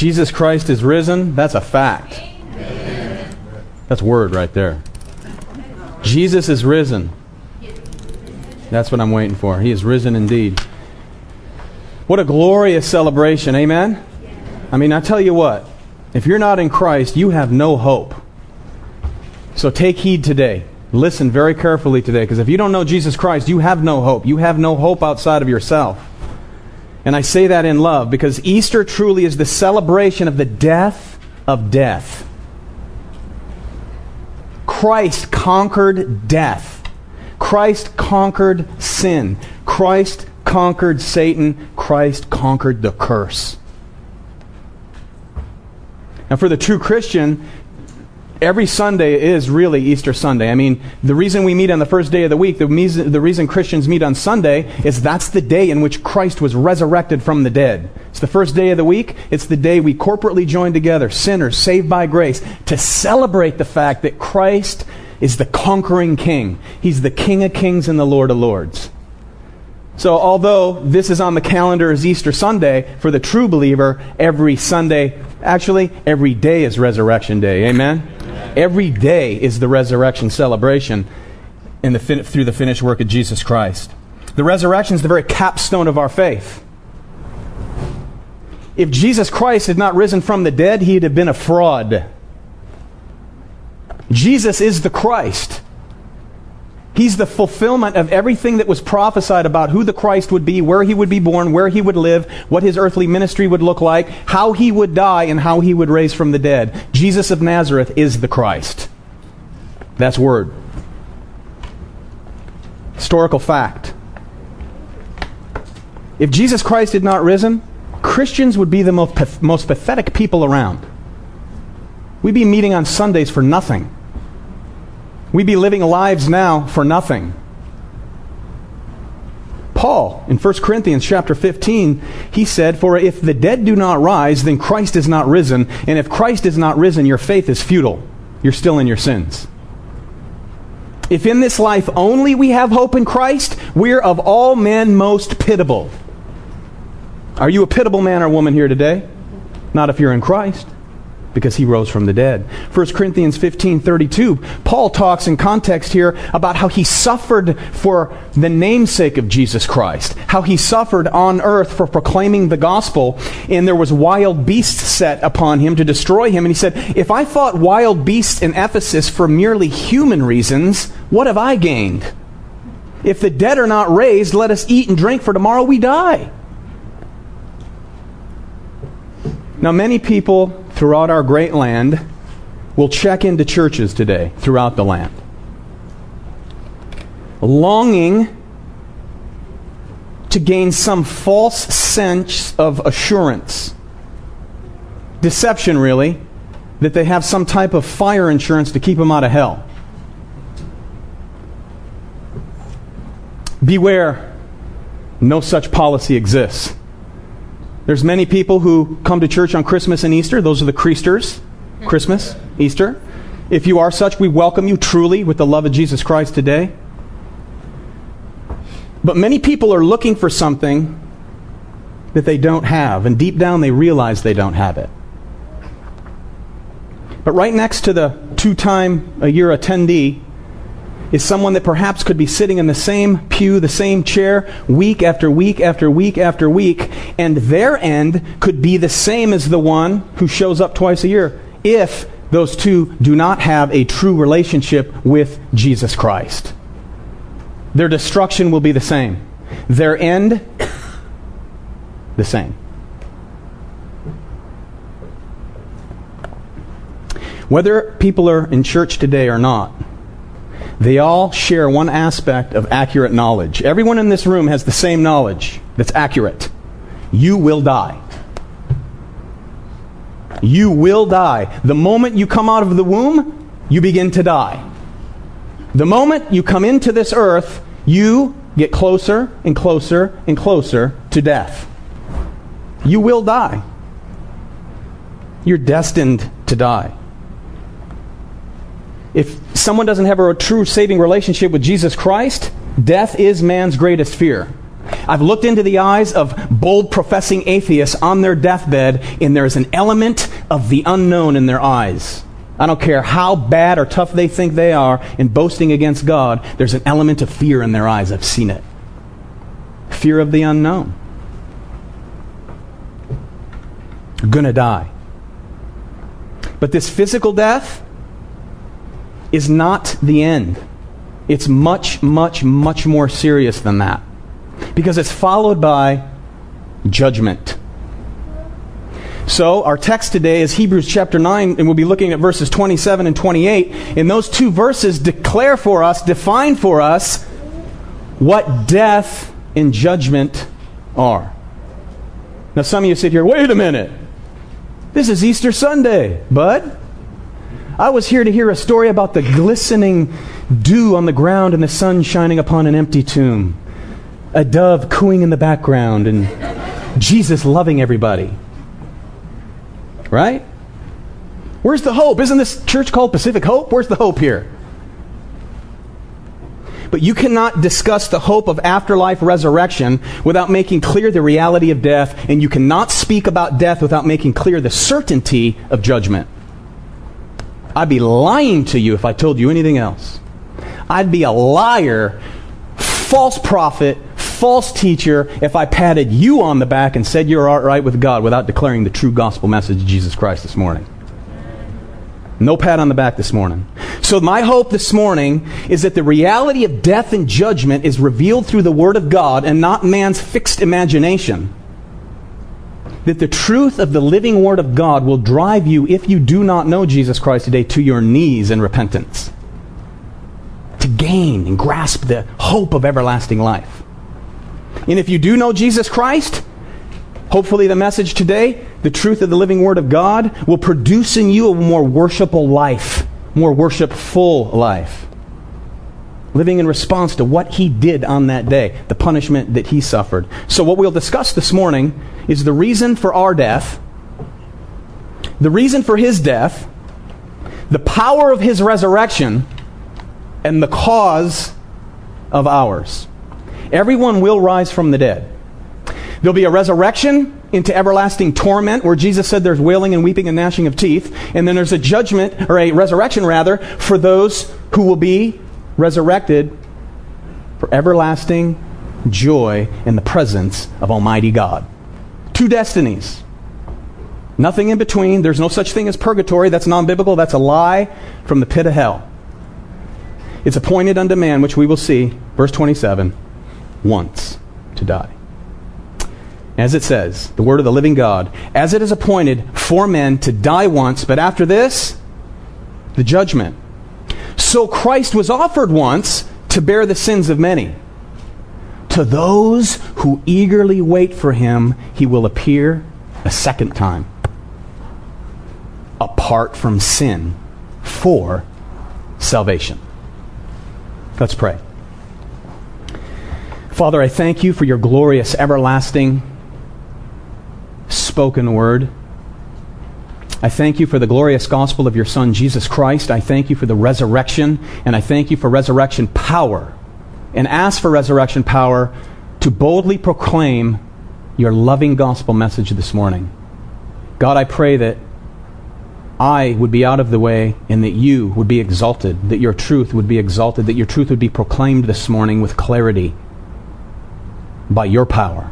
Jesus Christ is risen. That's a fact. Amen. That's word right there. Jesus is risen. That's what I'm waiting for. He is risen indeed. What a glorious celebration. Amen? I mean, I tell you what. If you're not in Christ, you have no hope. So take heed today. Listen very carefully today, because if you don't know Jesus Christ, you have no hope. You have no hope outside of yourself. And I say that in love, because Easter truly is the celebration of the death of death. Christ conquered death. Christ conquered sin. Christ conquered Satan. Christ conquered the curse. Now, for the true Christian, every Sunday is really Easter Sunday. I mean, the reason we meet on the first day of the week, the reason Christians meet on Sunday is that's the day in which Christ was resurrected from the dead. It's the first day of the week. It's the day we corporately join together, sinners saved by grace, to celebrate the fact that Christ is the conquering King. He's the King of Kings and the Lord of Lords. So although this is on the calendar as Easter Sunday, for the true believer, every Sunday, actually, every day is Resurrection Day. Amen? Every day is the resurrection celebration through the finished work of Jesus Christ. The resurrection is the very capstone of our faith. If Jesus Christ had not risen from the dead, he'd have been a fraud. Jesus is the Christ. He's the fulfillment of everything that was prophesied about who the Christ would be, where he would be born, where he would live, what his earthly ministry would look like, how he would die, and how he would raise from the dead. Jesus of Nazareth is the Christ. That's word. Historical fact. If Jesus Christ had not risen, Christians would be the most pathetic people around. We'd be meeting on Sundays for nothing. We'd be living lives now for nothing. Paul, in 1 Corinthians chapter 15, he said, "For if the dead do not rise, then Christ is not risen. And if Christ is not risen, your faith is futile. You're still in your sins." If in this life only we have hope in Christ, we're of all men most pitiable. Are you a pitiable man or woman here today? Not if you're in Christ, because he rose from the dead. 1 Corinthians 15:32, Paul talks in context here about how he suffered for the namesake of Jesus Christ, how he suffered on earth for proclaiming the gospel, and there was wild beasts set upon him to destroy him. And he said, if I fought wild beasts in Ephesus for merely human reasons, what have I gained? If the dead are not raised, let us eat and drink, for tomorrow we die. Now, many people throughout our great land will check into churches today throughout the land, longing to gain some false sense of assurance. Deception, really, that they have some type of fire insurance to keep them out of hell. Beware, no such policy exists. There's many people who come to church on Christmas and Easter. Those are the Creasters. Christmas, Easter. If you are such, we welcome you truly with the love of Jesus Christ today. But many people are looking for something that they don't have, and deep down they realize they don't have it. But right next to the two-time-a-year attendee is someone that perhaps could be sitting in the same pew, the same chair, week after week after week after week, and their end could be the same as the one who shows up twice a year if those two do not have a true relationship with Jesus Christ. Their destruction will be the same. Their end, the same. Whether people are in church today or not, they all share one aspect of accurate knowledge. Everyone in this room has the same knowledge that's accurate. You will die. You will die. The moment you come out of the womb, you begin to die. The moment you come into this earth, you get closer and closer and closer to death. You will die. You're destined to die. If someone doesn't have a true saving relationship with Jesus Christ, death is man's greatest fear. I've looked into the eyes of bold professing atheists on their deathbed, and there's an element of the unknown in their eyes. I don't care how bad or tough they think they are in boasting against God, there's an element of fear in their eyes. I've seen it. Fear of the unknown. You're going to die. But this physical death is not the end. It's much, much, much more serious than that. Because it's followed by judgment. So, our text today is Hebrews chapter 9, and we'll be looking at verses 27 and 28. And those two verses declare for us, define for us, what death and judgment are. Now, some of you sit here, wait a minute. This is Easter Sunday, bud. I was here to hear a story about the glistening dew on the ground and the sun shining upon an empty tomb. A dove cooing in the background and Jesus loving everybody. Right? Where's the hope? Isn't this church called Pacific Hope? Where's the hope here? But you cannot discuss the hope of afterlife resurrection without making clear the reality of death, and you cannot speak about death without making clear the certainty of judgment. I'd be lying to you if I told you anything else. I'd be a liar, false prophet, false teacher if I patted you on the back and said you're all right with God without declaring the true gospel message of Jesus Christ this morning. No pat on the back this morning. So my hope this morning is that the reality of death and judgment is revealed through the Word of God and not man's fixed imagination. That the truth of the living Word of God will drive you, if you do not know Jesus Christ today, to your knees in repentance. To gain and grasp the hope of everlasting life. And if you do know Jesus Christ, hopefully the message today, the truth of the living Word of God, will produce in you a more worshipful life. More worshipful life. Living in response to what He did on that day. The punishment that He suffered. So what we'll discuss this morning is the reason for our death. The reason for His death. The power of His resurrection. And the cause of ours. Everyone will rise from the dead. There'll be a resurrection into everlasting torment where Jesus said there's wailing and weeping and gnashing of teeth. And then there's a judgment, or a resurrection rather, for those who will be resurrected for everlasting joy in the presence of Almighty God. Two destinies. Nothing in between. There's no such thing as purgatory. That's non-biblical. That's a lie from the pit of hell. It's appointed unto man, which we will see, verse 27, once to die. As it says, the word of the living God, as it is appointed for men to die once, but after this, the judgment. So Christ was offered once to bear the sins of many. To those who eagerly wait for Him, He will appear a second time, apart from sin, for salvation. Let's pray. Father, I thank You for Your glorious, everlasting spoken word. I thank You for the glorious gospel of Your Son, Jesus Christ. I thank You for the resurrection, and I thank You for resurrection power, and ask for resurrection power to boldly proclaim Your loving gospel message this morning. God, I pray that I would be out of the way, and that You would be exalted, that Your truth would be exalted, that Your truth would be proclaimed this morning with clarity by Your power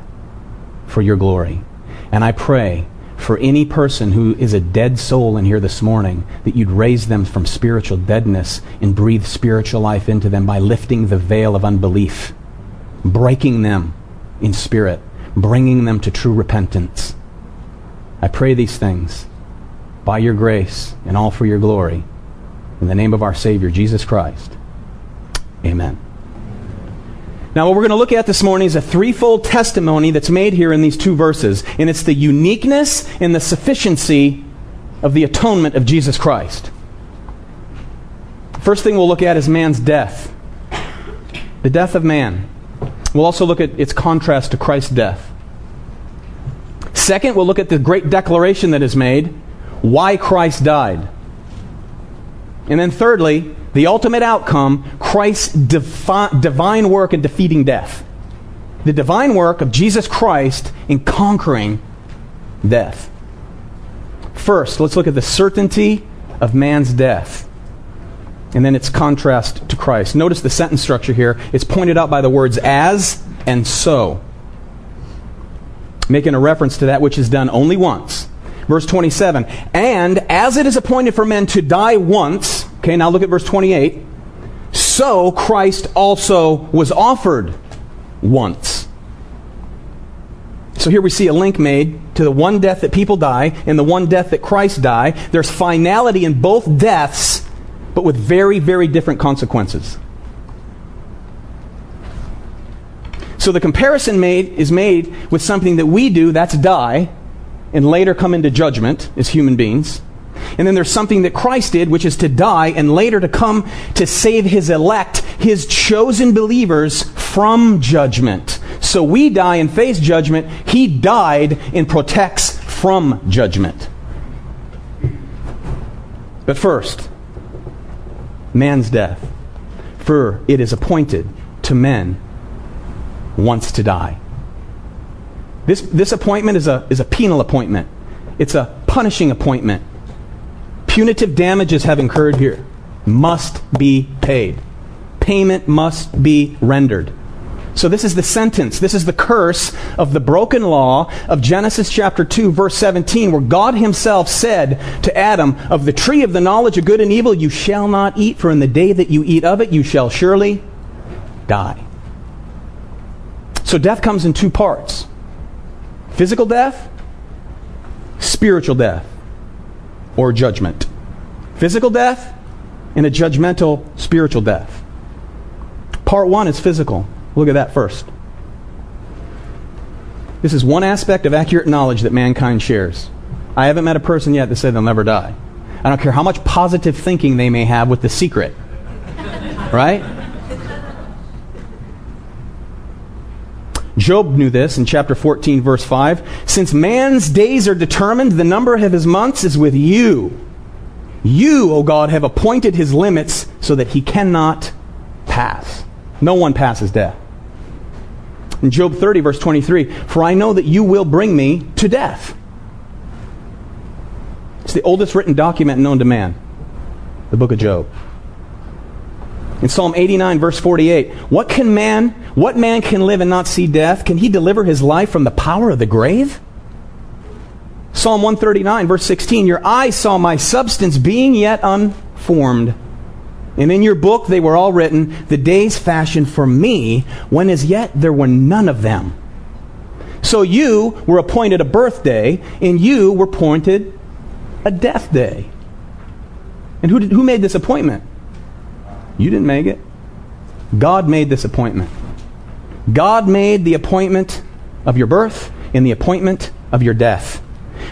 for Your glory. And I pray for any person who is a dead soul in here this morning, that You'd raise them from spiritual deadness and breathe spiritual life into them by lifting the veil of unbelief, breaking them in spirit, bringing them to true repentance. I pray these things by Your grace and all for Your glory. In the name of our Savior, Jesus Christ. Amen. Now, what we're going to look at this morning is a threefold testimony that's made here in these two verses. And it's the uniqueness and the sufficiency of the atonement of Jesus Christ. First thing we'll look at is man's death. The death of man. We'll also look at its contrast to Christ's death. Second, we'll look at the great declaration that is made, why Christ died. And then thirdly, the ultimate outcome, Christ's divine work in defeating death. the divine work of Jesus Christ in conquering death. First, let's look at the certainty of man's death, and then its contrast to Christ. Notice the sentence structure here. It's pointed out by the words as and so, making a reference to that which is done only once. Verse 27, and as it is appointed for men to die once, okay, now look at verse 28, so Christ also was offered once. So here we see a link made to the one death that people die and the one death that Christ died. There's finality in both deaths, but with very, very different consequences. So the comparison is made with something that we do, that's die, and later come into judgment as human beings. And then there's something that Christ did, which is to die and later to come to save his elect, his chosen believers from judgment. So we die and face judgment. He died and protects from judgment. But first, man's death. For it is appointed to men once to die. This appointment is a penal appointment. It's a punishing appointment. Punitive damages have incurred here must be paid. Payment must be rendered. So this is the sentence. This is the curse of the broken law of Genesis chapter 2, verse 17, where God himself said to Adam, of the tree of the knowledge of good and evil you shall not eat, for in the day that you eat of it you shall surely die. So death comes in two parts. Physical death, spiritual death, or judgment. Physical death and a judgmental spiritual death. Part one is physical. Look at that first. This is one aspect of accurate knowledge that mankind shares. I haven't met a person yet that said they'll never die. I don't care how much positive thinking they may have with The Secret. Right? Job knew this in chapter 14, verse 5. Since man's days are determined, the number of his months is with you. You, O God, have appointed his limits so that he cannot pass. No one passes death. In Job 30, verse 23, for I know that you will bring me to death. It's the oldest written document known to man, the book of Job. In Psalm 89, verse 48, what man can live and not see death? Can he deliver his life from the power of the grave? Psalm 139, verse 16, your eyes saw my substance being yet unformed, and in your book they were all written, the days fashioned for me, when as yet there were none of them. So you were appointed a birthday, and you were appointed a death day. And who made this appointment? You didn't make it. God made this appointment. God made the appointment of your birth and the appointment of your death.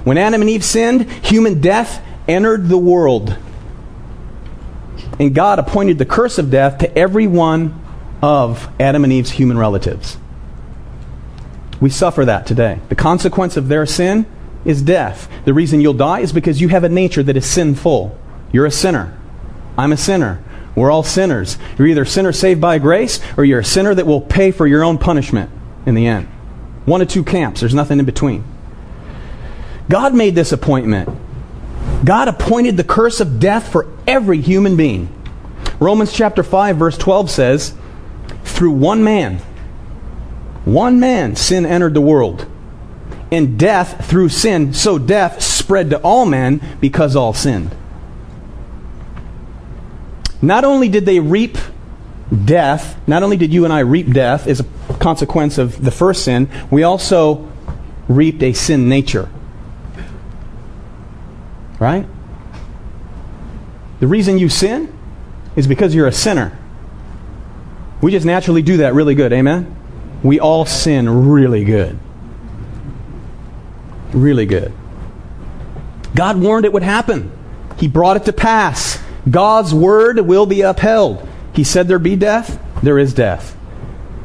When Adam and Eve sinned, human death entered the world. And God appointed the curse of death to every one of Adam and Eve's human relatives. We suffer that today. The consequence of their sin is death. The reason you'll die is because you have a nature that is sinful. You're a sinner. I'm a sinner. We're all sinners. You're either a sinner saved by grace, or you're a sinner that will pay for your own punishment in the end. One of two camps. There's nothing in between. God made this appointment. God appointed the curse of death for every human being. Romans chapter 5, verse 12 says, through one man, sin entered the world, and death through sin, so death spread to all men because all sinned. Not only did they reap death, not only did you and I reap death as a consequence of the first sin, we also reaped a sin nature. Right? The reason you sin is because you're a sinner. We just naturally do that really good, amen? We all sin really good. Really good. God warned it would happen. He brought it to pass. God's word will be upheld. He said there be death, there is death.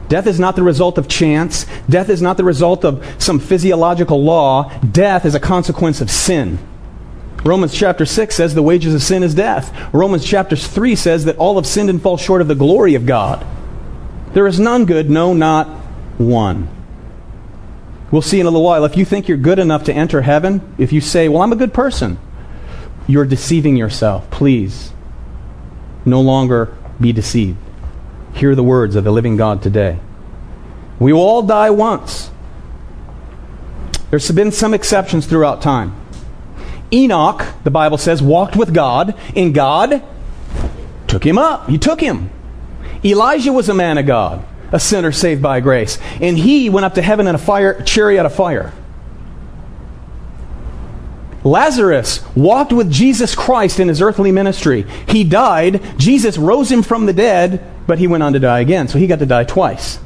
Death is not the result of chance. Death is not the result of some physiological law. Death is a consequence of sin. Romans chapter 6 says the wages of sin is death. Romans chapter 3 says that all have sinned and fall short of the glory of God. There is none good, no, not one. We'll see in a little while, if you think you're good enough to enter heaven, if you say, well, I'm a good person, you're deceiving yourself. Please, no longer be deceived. Hear the words of the living God today. We will all die once. There's been some exceptions throughout time. Enoch, the Bible says, walked with God, and God took him up. He took him. Elijah was a man of God, a sinner saved by grace, and he went up to heaven in a fire, chariot of fire. Lazarus walked with Jesus Christ in his earthly ministry. He died. Jesus rose him from the dead, but he went on to die again, so he got to die twice.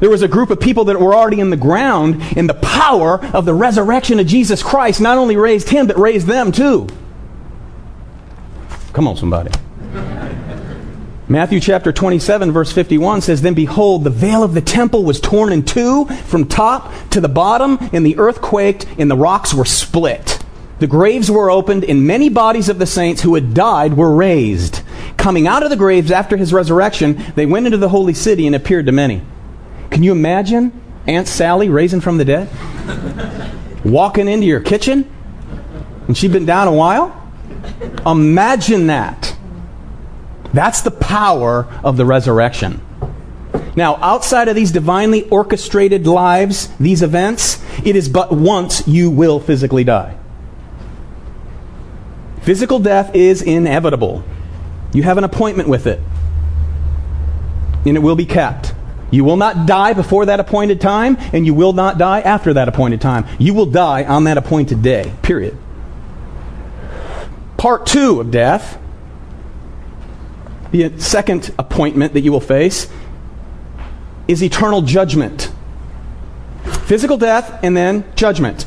There was a group of people that were already in the ground, and the power of the resurrection of Jesus Christ not only raised him, but raised them too. Come on, somebody. Matthew chapter 27, verse 51 says, Then behold, the veil of the temple was torn in two from top to the bottom, and the earth quaked, and the rocks were split. The graves were opened, and many bodies of the saints who had died were raised. Coming out of the graves after his resurrection, they went into the holy city and appeared to many. Can you imagine Aunt Sally raising from the dead? Walking into your kitchen? And she'd been down a while? Imagine that. That's the power of the resurrection. Now, outside of these divinely orchestrated lives, these events, it is but once you will physically die. Physical death is inevitable. You have an appointment with it, and it will be kept. You will not die before that appointed time, and you will not die after that appointed time. You will die on that appointed day, period. Part two of death, the second appointment that you will face, is eternal judgment. Physical death and then judgment.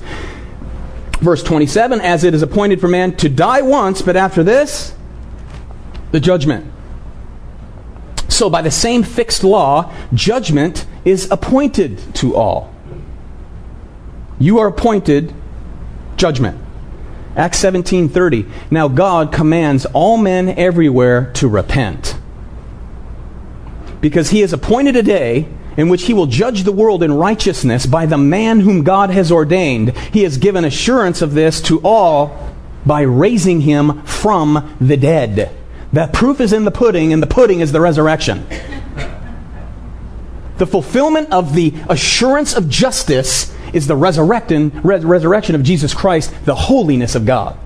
Verse 27, as it is appointed for man to die once, but after this, the judgment. So by the same fixed law, judgment is appointed to all. You are appointed judgment. Acts 17:30. Now God commands all men everywhere to repent, because he has appointed a day in which he will judge the world in righteousness by the man whom God has ordained. He has given assurance of this to all by raising him from the dead. That proof is in the pudding, and the pudding is the resurrection. The fulfillment of the assurance of justice is the resurrection of Jesus Christ, the holiness of God.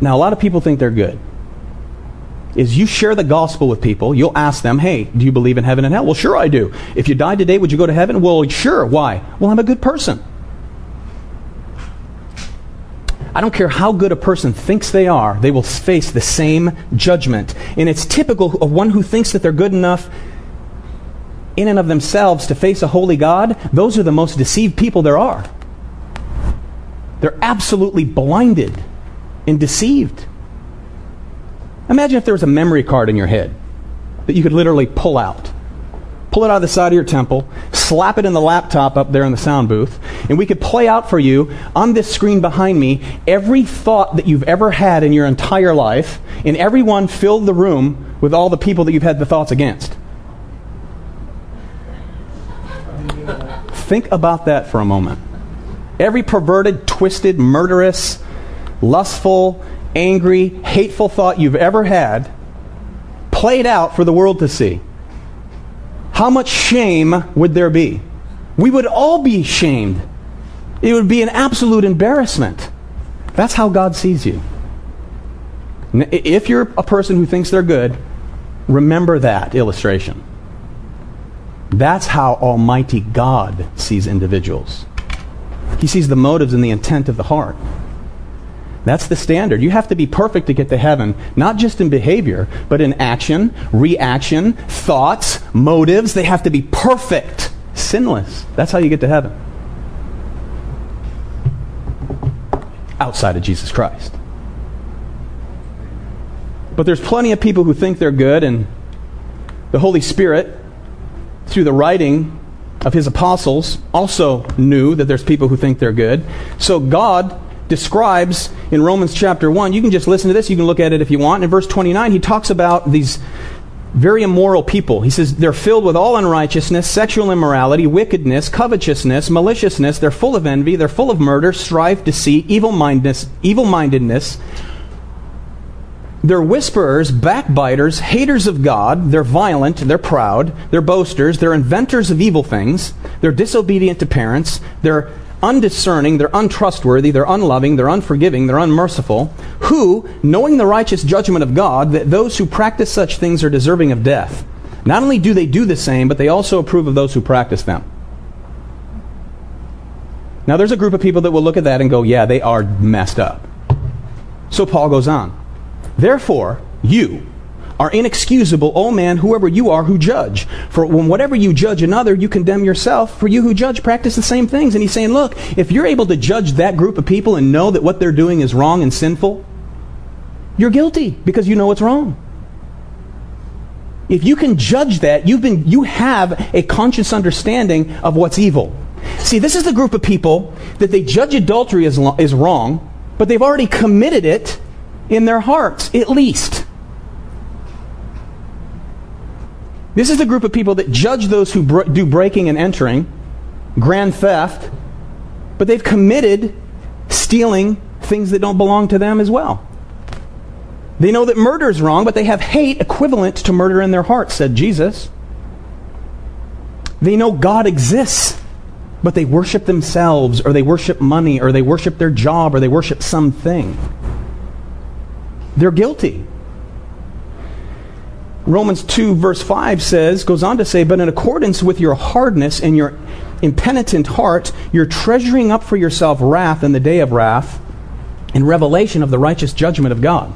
Now, a lot of people think they're good. As you share the gospel with people, you'll ask them, hey, do you believe in heaven and hell? Well, sure I do. If you died today, would you go to heaven? Well, sure. Why? Well, I'm a good person. I don't care how good a person thinks they are, they will face the same judgment. And it's typical of one who thinks that they're good enough in and of themselves to face a holy God. Those are the most deceived people there are. They're absolutely blinded and deceived. Imagine if there was a memory card in your head that you could literally pull out. Pull it out of the side of your temple, slap it in the laptop up there in the sound booth, and we could play out for you on this screen behind me every thought that you've ever had in your entire life, and everyone filled the room with all the people that you've had the thoughts against. Think about that for a moment. Every perverted, twisted, murderous, lustful, angry, hateful thought you've ever had played out for the world to see. How much shame would there be? We would all be shamed. It would be an absolute embarrassment. That's how God sees you. If you're a person who thinks they're good, remember that illustration. That's how Almighty God sees individuals. He sees the motives and the intent of the heart. That's the standard. You have to be perfect to get to heaven, not just in behavior, but in action, reaction, thoughts, motives. They have to be perfect, sinless. That's how you get to heaven. Outside of Jesus Christ. But there's plenty of people who think they're good, and the Holy Spirit, through the writing of his apostles, also knew that there's people who think they're good. So God describes in Romans chapter 1. You can just listen to this. You can look at it if you want. In verse 29, he talks about these very immoral people. He says, they're filled with all unrighteousness, sexual immorality, wickedness, covetousness, maliciousness. They're full of envy. They're full of murder, strife, deceit, evil-mindedness. They're whisperers, backbiters, haters of God. They're violent. They're proud. They're boasters. They're inventors of evil things. They're disobedient to parents. They're undiscerning, they're untrustworthy, they're unloving, they're unforgiving, they're unmerciful, who, knowing the righteous judgment of God, that those who practice such things are deserving of death. Not only do they do the same, but they also approve of those who practice them. Now there's a group of people that will look at that and go, yeah, they are messed up. So Paul goes on. Therefore, you are inexcusable, O man, whoever you are who judge. For when whatever you judge another, you condemn yourself. For you who judge practice the same things. And he's saying, look, if you're able to judge that group of people and know that what they're doing is wrong and sinful, you're guilty because you know it's wrong. If you can judge that, you have a conscious understanding of what's evil. See, this is the group of people that they judge adultery is wrong, but they've already committed it in their hearts, at least. This is the group of people that judge those who do breaking and entering, grand theft, but they've committed stealing things that don't belong to them as well. They know that murder is wrong, but they have hate equivalent to murder in their hearts, said Jesus. They know God exists, but they worship themselves, or they worship money, or they worship their job, or they worship something. They're guilty. Romans 2 verse 5 goes on to say, but in accordance with your hardness and your impenitent heart, you're treasuring up for yourself wrath in the day of wrath and revelation of the righteous judgment of God.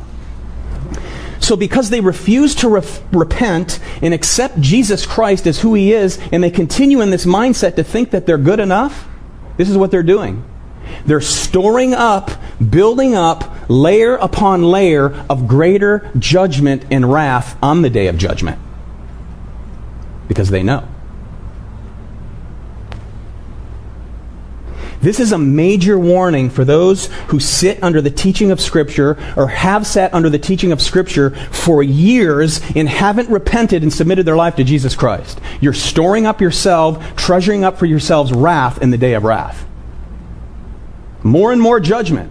So because they refuse to repent and accept Jesus Christ as who he is, and they continue in this mindset to think that they're good enough, this is what they're doing. They're storing up, building up, layer upon layer of greater judgment and wrath on the day of judgment. Because they know. This is a major warning for those who sit under the teaching of Scripture, or have sat under the teaching of Scripture for years and haven't repented and submitted their life to Jesus Christ. You're storing up yourself, treasuring up for yourselves wrath in the day of wrath. More and more judgment.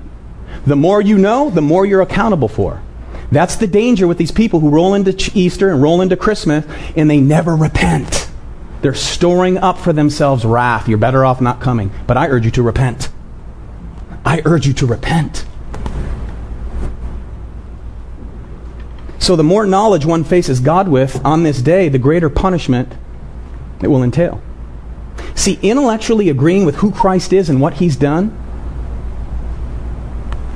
The more you know, the more you're accountable for. That's the danger with these people who roll into Easter and roll into Christmas and they never repent. They're storing up for themselves wrath. You're better off not coming. But I urge you to repent. I urge you to repent. So the more knowledge one faces God with on this day, the greater punishment it will entail. See, intellectually agreeing with who Christ is and what he's done,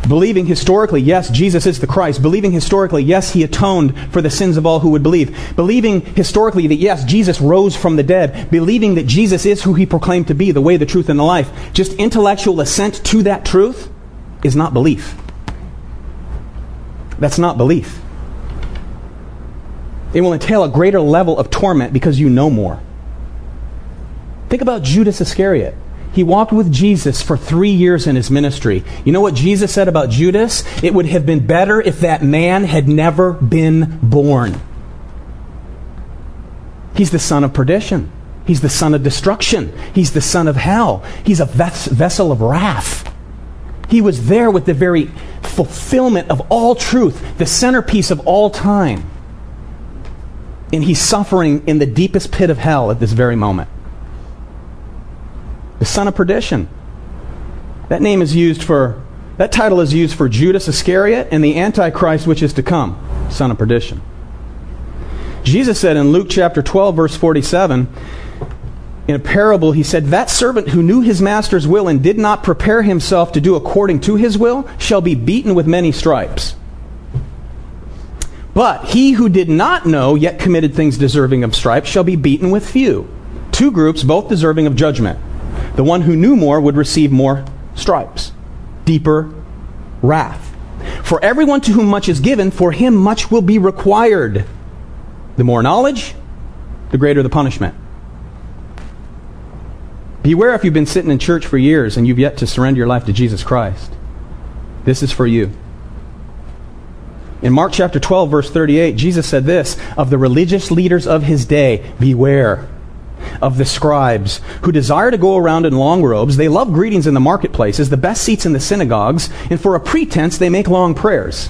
believing historically, yes, Jesus is the Christ. Believing historically, yes, he atoned for the sins of all who would believe. Believing historically that, yes, Jesus rose from the dead. Believing that Jesus is who he proclaimed to be, the way, the truth, and the life. Just intellectual assent to that truth is not belief. That's not belief. It will entail a greater level of torment because you know more. Think about Judas Iscariot. He walked with Jesus for 3 years in his ministry. You know what Jesus said about Judas? It would have been better if that man had never been born. He's the son of perdition. He's the son of destruction. He's the son of hell. He's a vessel of wrath. He was there with the very fulfillment of all truth, the centerpiece of all time. And he's suffering in the deepest pit of hell at this very moment. The son of perdition. That name is used for, that title is used for Judas Iscariot and the Antichrist which is to come, son of perdition. Jesus said in Luke chapter 12 verse 47, in a parable, he said, that servant who knew his master's will and did not prepare himself to do according to his will shall be beaten with many stripes. But he who did not know yet committed things deserving of stripes shall be beaten with few. Two groups, both deserving of judgment. The one who knew more would receive more stripes, deeper wrath. For everyone to whom much is given, for him much will be required. The more knowledge, the greater the punishment. Beware if you've been sitting in church for years and you've yet to surrender your life to Jesus Christ. This is for you. In Mark chapter 12, verse 38, Jesus said this, "Of the religious leaders of his day, beware of the scribes, who desire to go around in long robes. They love greetings in the marketplaces, the best seats in the synagogues, and for a pretense they make long prayers.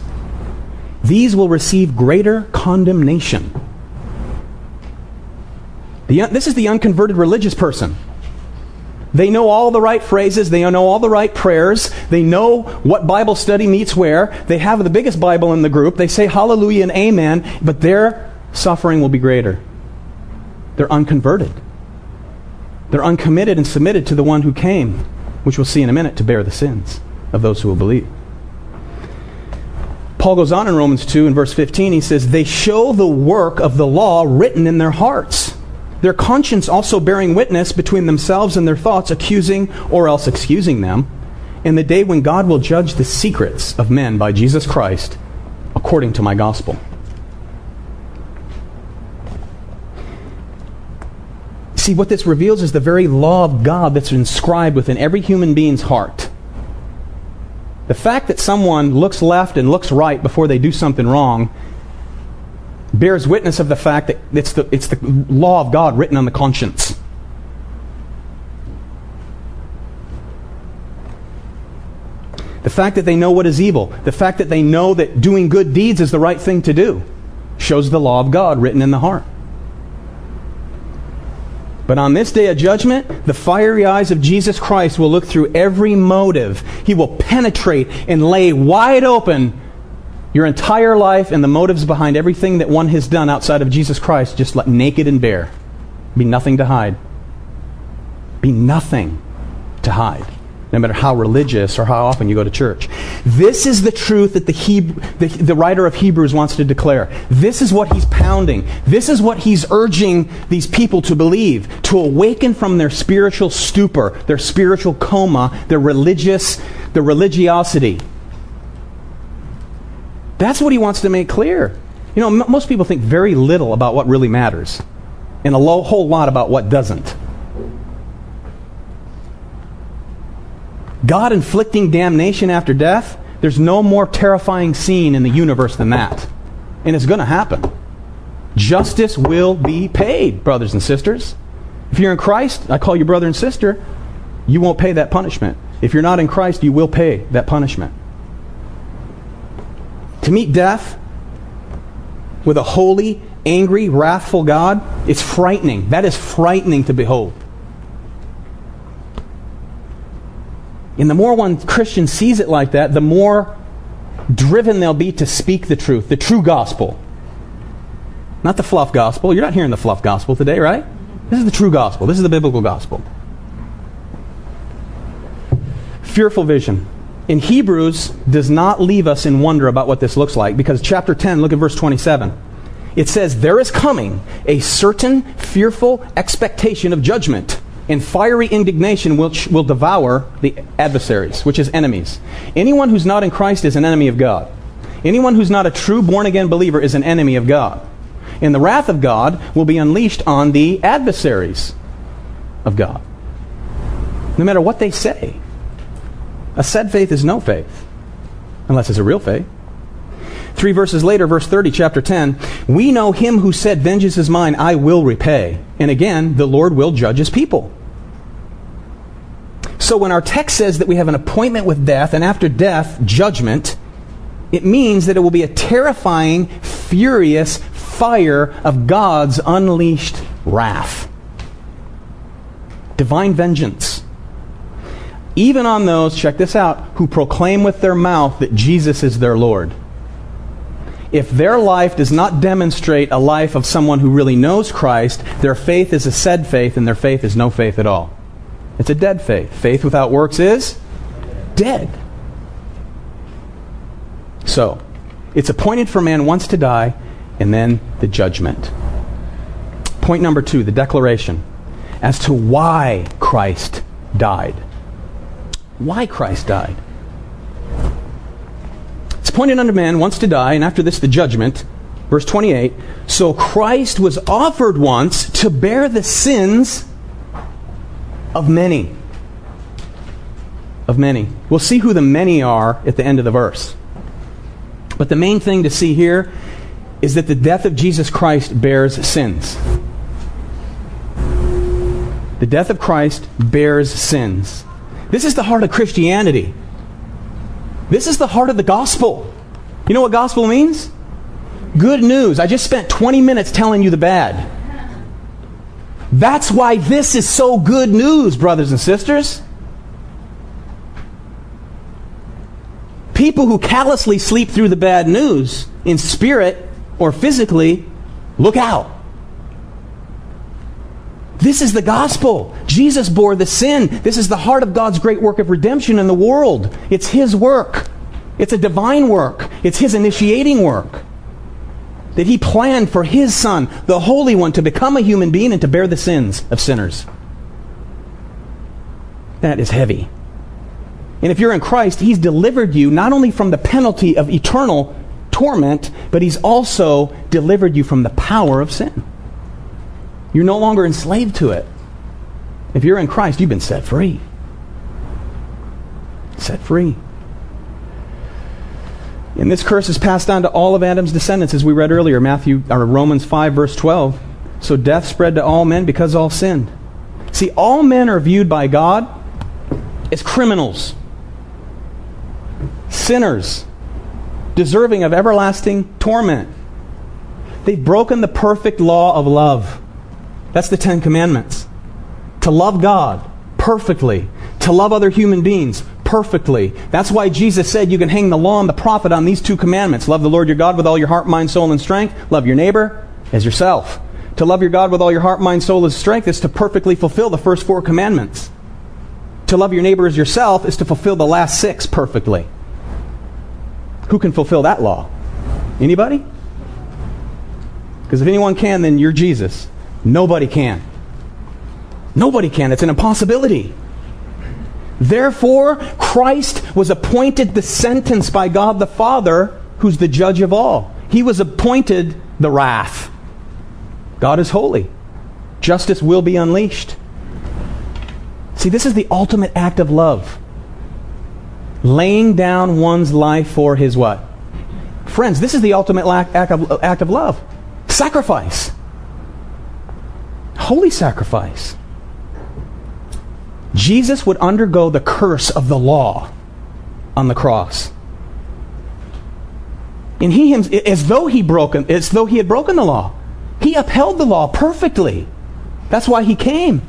These will receive greater condemnation." This is the unconverted religious person. They know all the right phrases. They know all the right prayers. They know what Bible study meets where. They have the biggest Bible in the group. They say hallelujah and amen, but their suffering will be greater. They're unconverted. They're uncommitted and submitted to the one who came, which we'll see in a minute, to bear the sins of those who will believe. Paul goes on in Romans 2 and verse 15. He says, "They show the work of the law written in their hearts, their conscience also bearing witness between themselves and their thoughts, accusing or else excusing them, in the day when God will judge the secrets of men by Jesus Christ, according to my gospel." See, what this reveals is the very law of God that's inscribed within every human being's heart. The fact that someone looks left and looks right before they do something wrong bears witness of the fact that it's the law of God written on the conscience. The fact that they know what is evil, the fact that they know that doing good deeds is the right thing to do, shows the law of God written in the heart. But on this day of judgment, the fiery eyes of Jesus Christ will look through every motive. He will penetrate and lay wide open your entire life and the motives behind everything that one has done outside of Jesus Christ, just let naked and bare. Be nothing to hide. Be nothing to hide, no matter how religious or how often you go to church. This is the truth that the writer of Hebrews wants to declare. This is what he's pounding. This is what he's urging these people to believe, to awaken from their spiritual stupor, their spiritual coma, their religiosity. That's what he wants to make clear. You know, most people think very little about what really matters and a whole lot about what doesn't. God inflicting damnation after death, there's no more terrifying scene in the universe than that. And it's going to happen. Justice will be paid, brothers and sisters. If you're in Christ, I call you brother and sister, you won't pay that punishment. If you're not in Christ, you will pay that punishment. To meet death with a holy, angry, wrathful God, it's frightening. That is frightening to behold. And the more one Christian sees it like that, the more driven they'll be to speak the truth, the true gospel. Not the fluff gospel. You're not hearing the fluff gospel today, right? This is the true gospel. This is the biblical gospel. Fearful vision. In Hebrews, does not leave us in wonder about what this looks like, because chapter 10, look at verse 27. It says, "There is coming a certain fearful expectation of judgment, and fiery indignation which will devour the adversaries," which is enemies. Anyone who's not in Christ is an enemy of God. Anyone who's not a true born-again believer is an enemy of God. And the wrath of God will be unleashed on the adversaries of God. No matter what they say. A said faith is no faith, unless it's a real faith. 3 verses later, verse 30, chapter 10, "We know him who said, 'Vengeance is mine, I will repay.' And again, the Lord will judge his people." So when our text says that we have an appointment with death, and after death, judgment, it means that it will be a terrifying, furious fire of God's unleashed wrath. Divine vengeance. Even on those, check this out, who proclaim with their mouth that Jesus is their Lord. If their life does not demonstrate a life of someone who really knows Christ, their faith is a said faith, and their faith is no faith at all. It's a dead faith. Faith without works is dead. So, it's appointed for man once to die, and then the judgment. Point number 2, the declaration as to why Christ died. Why Christ died. It's appointed unto man once to die, and after this the judgment. Verse 28, "So Christ was offered once to bear the sins of many." of many. We'll see who the many are at the end of the verse. But the main thing to see here is that the death of Jesus Christ bears sins. The death of Christ bears sins. This is the heart of Christianity. This is the heart of the gospel. You know what gospel means? Good news. I just spent 20 minutes telling you the bad. That's why this is so good news, brothers and sisters. People who callously sleep through the bad news, in spirit or physically, look out. This is the gospel. Jesus bore the sin. This is the heart of God's great work of redemption in the world. It's His work. It's a divine work. It's His initiating work. That He planned for His Son, the Holy One, to become a human being and to bear the sins of sinners. That is heavy. And if you're in Christ, He's delivered you not only from the penalty of eternal torment, but He's also delivered you from the power of sin. You're no longer enslaved to it. If you're in Christ, you've been set free. Set free. And this curse is passed on to all of Adam's descendants, as we read earlier, Romans 5, verse 12. So death spread to all men because all sinned. See, all men are viewed by God as criminals, sinners, deserving of everlasting torment. They've broken the perfect law of love. That's the Ten Commandments. To love God perfectly. To love other human beings perfectly. That's why Jesus said you can hang the law and the prophet on these two commandments. Love the Lord your God with all your heart, mind, soul, and strength. Love your neighbor as yourself. To love your God with all your heart, mind, soul, and strength is to perfectly fulfill the first four commandments. To love your neighbor as yourself is to fulfill the last six perfectly. Who can fulfill that law? Anybody? Because if anyone can, then you're Jesus. Nobody can. Nobody can. It's an impossibility. Therefore, Christ was appointed the sentence by God the Father, who's the judge of all. He was appointed the wrath. God is holy. Justice will be unleashed. See, this is the ultimate act of love. Laying down one's life for his what? Friends, this is the ultimate act of love. Sacrifice. Holy sacrifice. Jesus would undergo the curse of the law on the cross. And he himself, as though he had broken the law. He upheld the law perfectly. That's why he came.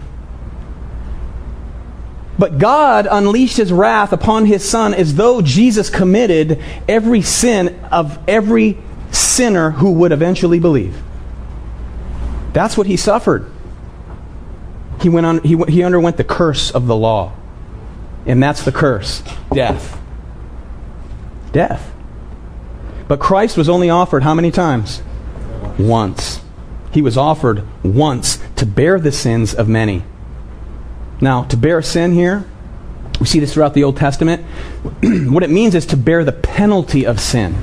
But God unleashed His wrath upon His Son as though Jesus committed every sin of every sinner who would eventually believe. That's what He suffered. He underwent the curse of the law. And that's the curse. Death. Death. But Christ was only offered how many times? Once. He was offered once to bear the sins of many. Now, to bear sin here, we see this throughout the Old Testament. What it means is to bear the penalty of sin.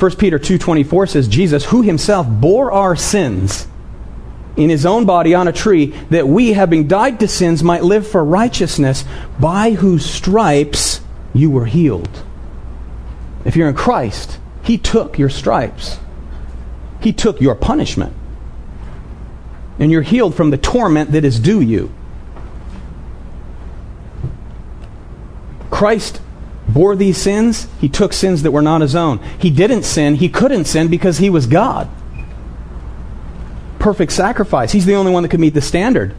1 Peter 2:24 says, Jesus, who Himself bore our sins in His own body on a tree, that we, having died to sins, might live for righteousness, by whose stripes you were healed. If you're in Christ, He took your stripes. He took your punishment. And you're healed from the torment that is due you. Christ bore these sins. He took sins that were not His own. He didn't sin. He couldn't sin because He was God. Perfect sacrifice. He's the only one that could meet the standard.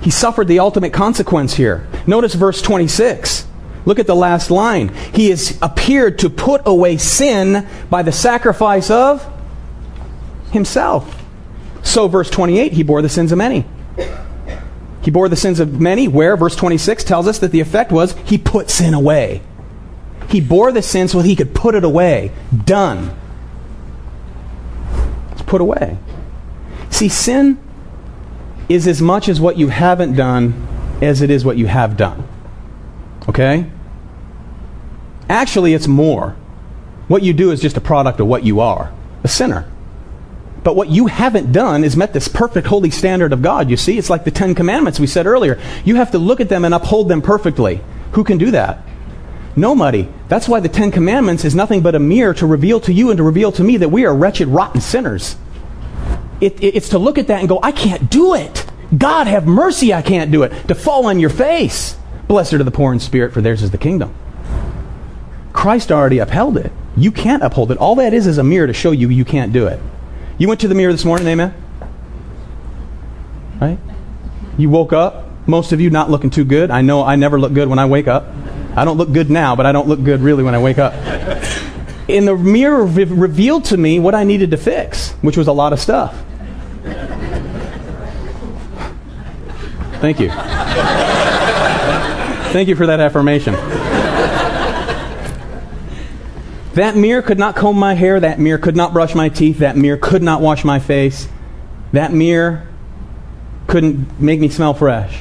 He suffered the ultimate consequence here. Notice verse 26. Look at the last line. He has appeared to put away sin by the sacrifice of Himself. So verse 28, He bore the sins of many. He bore the sins of many, where verse 26 tells us that the effect was He put sin away. He bore the sin so He could put it away. Done. It's put away. See, sin is as much as what you haven't done as it is what you have done. Okay? Actually, it's more. What you do is just a product of what you are. A sinner. But what you haven't done is met this perfect holy standard of God, you see. It's like the 10 Commandments we said earlier. You have to look at them and uphold them perfectly. Who can do that? Nobody. That's why the 10 Commandments is nothing but a mirror to reveal to you and to reveal to me that we are wretched, rotten sinners. It's to look at that and go, I can't do it. God have mercy, I can't do it. To fall on your face. Blessed are the poor in spirit, for theirs is the kingdom. Christ already upheld it. You can't uphold it. All that is a mirror to show you you can't do it. You went to the mirror this morning, amen? Right? You woke up. Most of you not looking too good. I know I never look good when I wake up. I don't look good now, but I don't look good really when I wake up. And the mirror revealed to me what I needed to fix, which was a lot of stuff. Thank you. Thank you for that affirmation. That mirror could not comb my hair. That mirror could not brush my teeth. That mirror could not wash my face. That mirror couldn't make me smell fresh.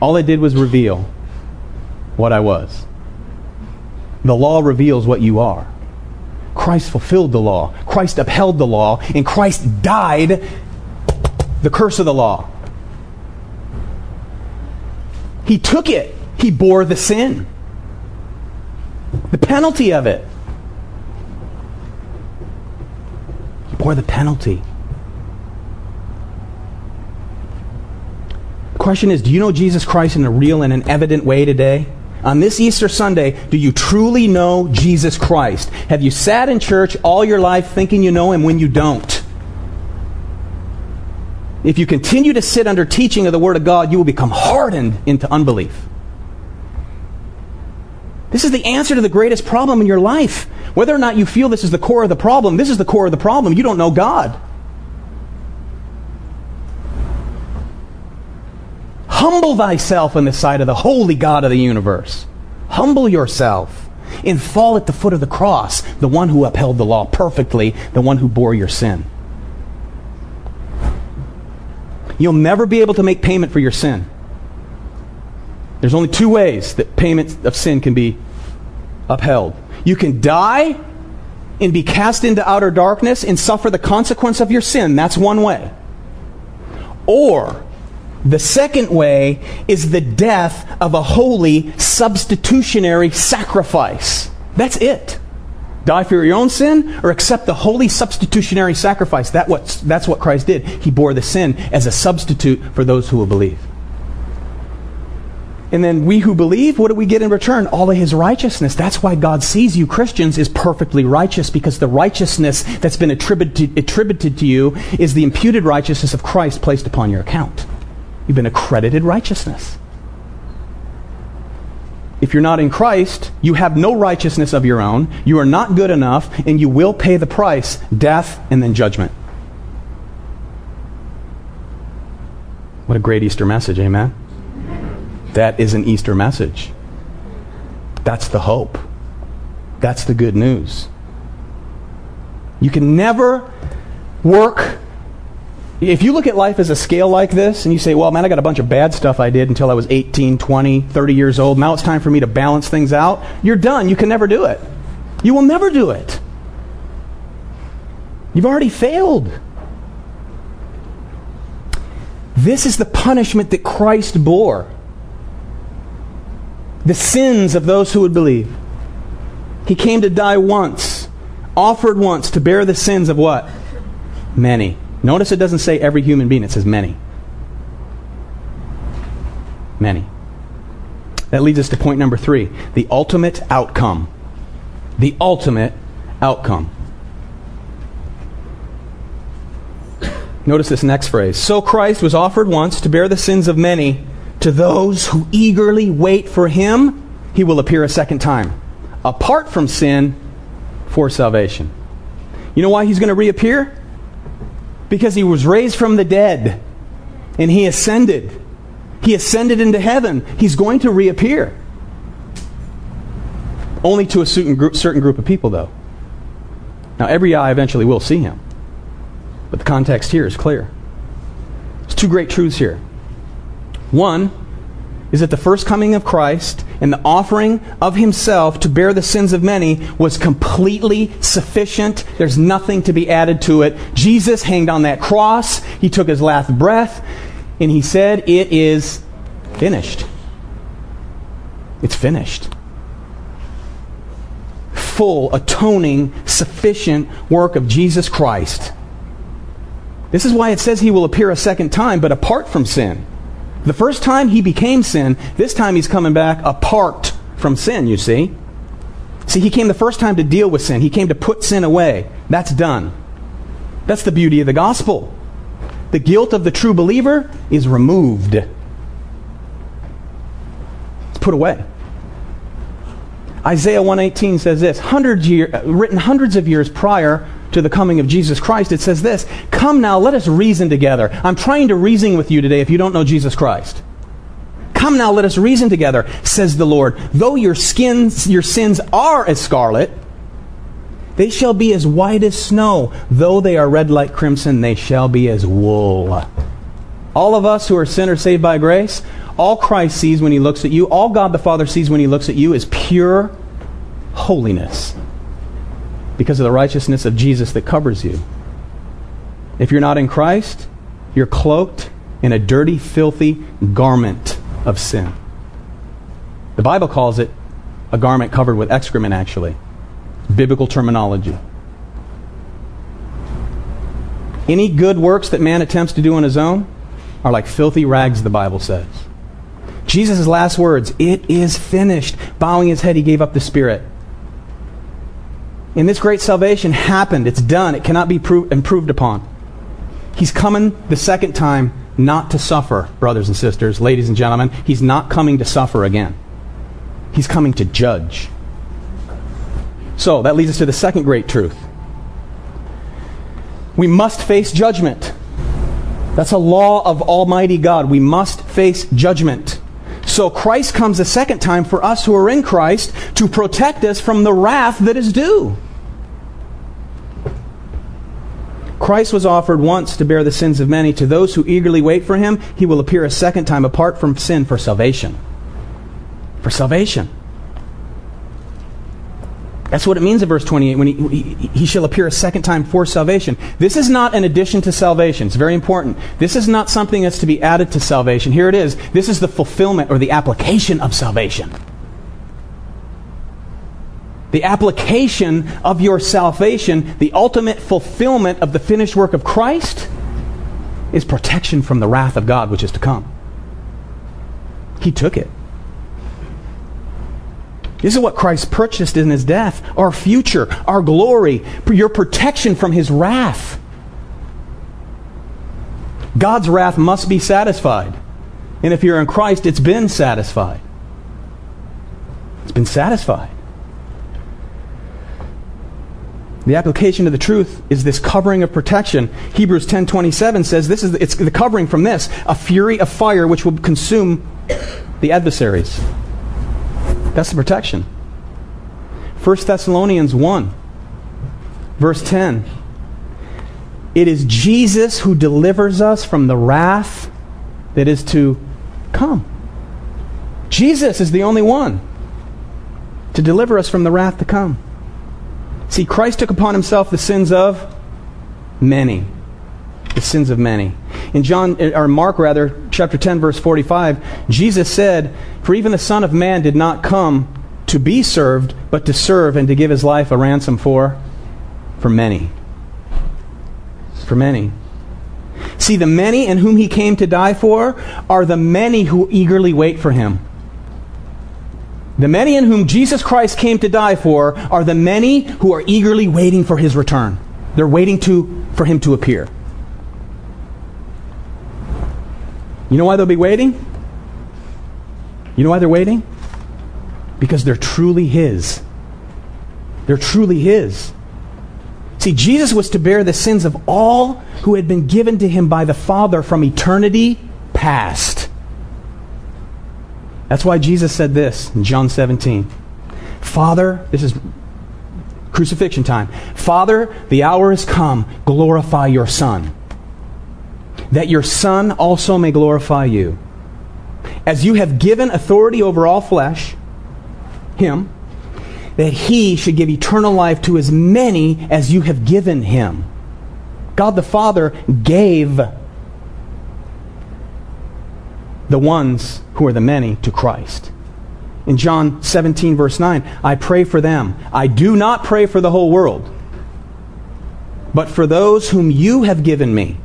All it did was reveal what I was. The law reveals what you are. Christ fulfilled the law. Christ upheld the law. And Christ died the curse of the law. He took it. He bore the sin. The penalty of it. He bore the penalty. The question is, do you know Jesus Christ in a real and an evident way today? On this Easter Sunday, do you truly know Jesus Christ? Have you sat in church all your life thinking you know Him when you don't? If you continue to sit under teaching of the Word of God, you will become hardened into unbelief. This is the answer to the greatest problem in your life. Whether or not you feel this is the core of the problem, this is the core of the problem. You don't know God. Humble thyself in the sight of the holy God of the universe. Humble yourself and fall at the foot of the cross, the one who upheld the law perfectly, the one who bore your sin. You'll never be able to make payment for your sin. There's only two ways that payment of sin can be upheld. You can die and be cast into outer darkness and suffer the consequence of your sin. That's one way. Or the second way is the death of a holy substitutionary sacrifice. That's it. Die for your own sin or accept the holy substitutionary sacrifice. That's what Christ did. He bore the sin as a substitute for those who will believe. And then we who believe, what do we get in return? All of His righteousness. That's why God sees you, Christians, as perfectly righteous, because the righteousness that's been attributed to you is the imputed righteousness of Christ placed upon your account. You've been accredited righteousness. If you're not in Christ, you have no righteousness of your own, you are not good enough, and you will pay the price, death, and then judgment. What a great Easter message, amen? That is an Easter message. That's the hope. That's the good news. You can never work. If you look at life as a scale like this and you say, well, man, I got a bunch of bad stuff I did until I was 18, 20, 30 years old. Now it's time for me to balance things out. You're done. You can never do it. You will never do it. You've already failed. This is the punishment that Christ bore. The sins of those who would believe. He came to die once, offered once to bear the sins of what? Many. Notice it doesn't say every human being, it says many. Many. That leads us to point number 3, the ultimate outcome. The ultimate outcome. Notice this next phrase. So Christ was offered once to bear the sins of many. To those who eagerly wait for Him, He will appear a second time, apart from sin, for salvation. You know why He's going to reappear? Because He was raised from the dead, and He ascended. He ascended into heaven. He's going to reappear. Only to a certain group of people, though. Now, every eye eventually will see Him. But the context here is clear. There's two great truths here. One is that the first coming of Christ and the offering of himself to bear the sins of many was completely sufficient. There's nothing to be added to it. Jesus hanged on that cross. He took his last breath, and he said, "It is finished." It's finished. Full, atoning, sufficient work of Jesus Christ. This is why it says he will appear a second time, but apart from sin. The first time he became sin, this time he's coming back apart from sin, you see. See, he came the first time to deal with sin. He came to put sin away. That's done. That's the beauty of the gospel. The guilt of the true believer is removed. It's put away. Isaiah 1:18 says this, written hundreds of years prior to the coming of Jesus Christ, it says this, "Come now, let us reason together." I'm trying to reason with you today if you don't know Jesus Christ. "Come now, let us reason together, says the Lord. Though your sins are as scarlet, they shall be as white as snow. Though they are red like crimson, they shall be as wool." All of us who are sinners saved by grace, all Christ sees when he looks at you, all God the Father sees when he looks at you is pure holiness, because of the righteousness of Jesus that covers you. If you're not in Christ, you're cloaked in a dirty, filthy garment of sin. The Bible calls it a garment covered with excrement, actually. Biblical terminology. Any good works that man attempts to do on his own are like filthy rags, the Bible says. Jesus' last words, "It is finished." Bowing his head, he gave up the spirit. And this great salvation happened. It's done. It cannot be improved upon. He's coming the second time not to suffer, brothers and sisters, ladies and gentlemen. He's not coming to suffer again. He's coming to judge. So, that leads us to the second great truth. We must face judgment. That's a law of Almighty God. We must face judgment. So Christ comes a second time for us who are in Christ to protect us from the wrath that is due. Christ was offered once to bear the sins of many. To those who eagerly wait for him, he will appear a second time apart from sin for salvation. For salvation. That's what it means in verse 28, when he shall appear a second time for salvation. This is not an addition to salvation. It's very important. This is not something that's to be added to salvation. Here it is. This is the fulfillment or the application of salvation. The application of your salvation, the ultimate fulfillment of the finished work of Christ, is protection from the wrath of God which is to come. He took it. This is what Christ purchased in his death. Our future, our glory, your protection from his wrath. God's wrath must be satisfied. And if you're in Christ, it's been satisfied. It's been satisfied. The application of the truth is this covering of protection. Hebrews 10:27 says this is it's the covering from this, a fury of fire which will consume the adversaries. That's the protection. 1 Thessalonians 1, verse 10. It is Jesus who delivers us from the wrath that is to come. Jesus is the only one to deliver us from the wrath to come. See, Christ took upon himself the sins of many. The sins of many. In Mark, chapter 10, verse 45, Jesus said, "For even the Son of Man did not come to be served, but to serve and to give his life a ransom for many." For many. See, the many in whom he came to die for are the many who eagerly wait for him. The many in whom Jesus Christ came to die for are the many who are eagerly waiting for his return. They're waiting for him to appear. You know why they'll be waiting? You know why they're waiting? Because they're truly his. They're truly his. See, Jesus was to bear the sins of all who had been given to him by the Father from eternity past. That's why Jesus said this in John 17. "Father," this is crucifixion time. "Father, the hour has come. Glorify your Son, that your Son also may glorify you, as you have given authority over all flesh, him, that he should give eternal life to as many as you have given him. God the Father gave the ones who are the many to Christ. In John 17, verse 9, I pray for them. I do not pray for the whole world, but for those whom you have given me.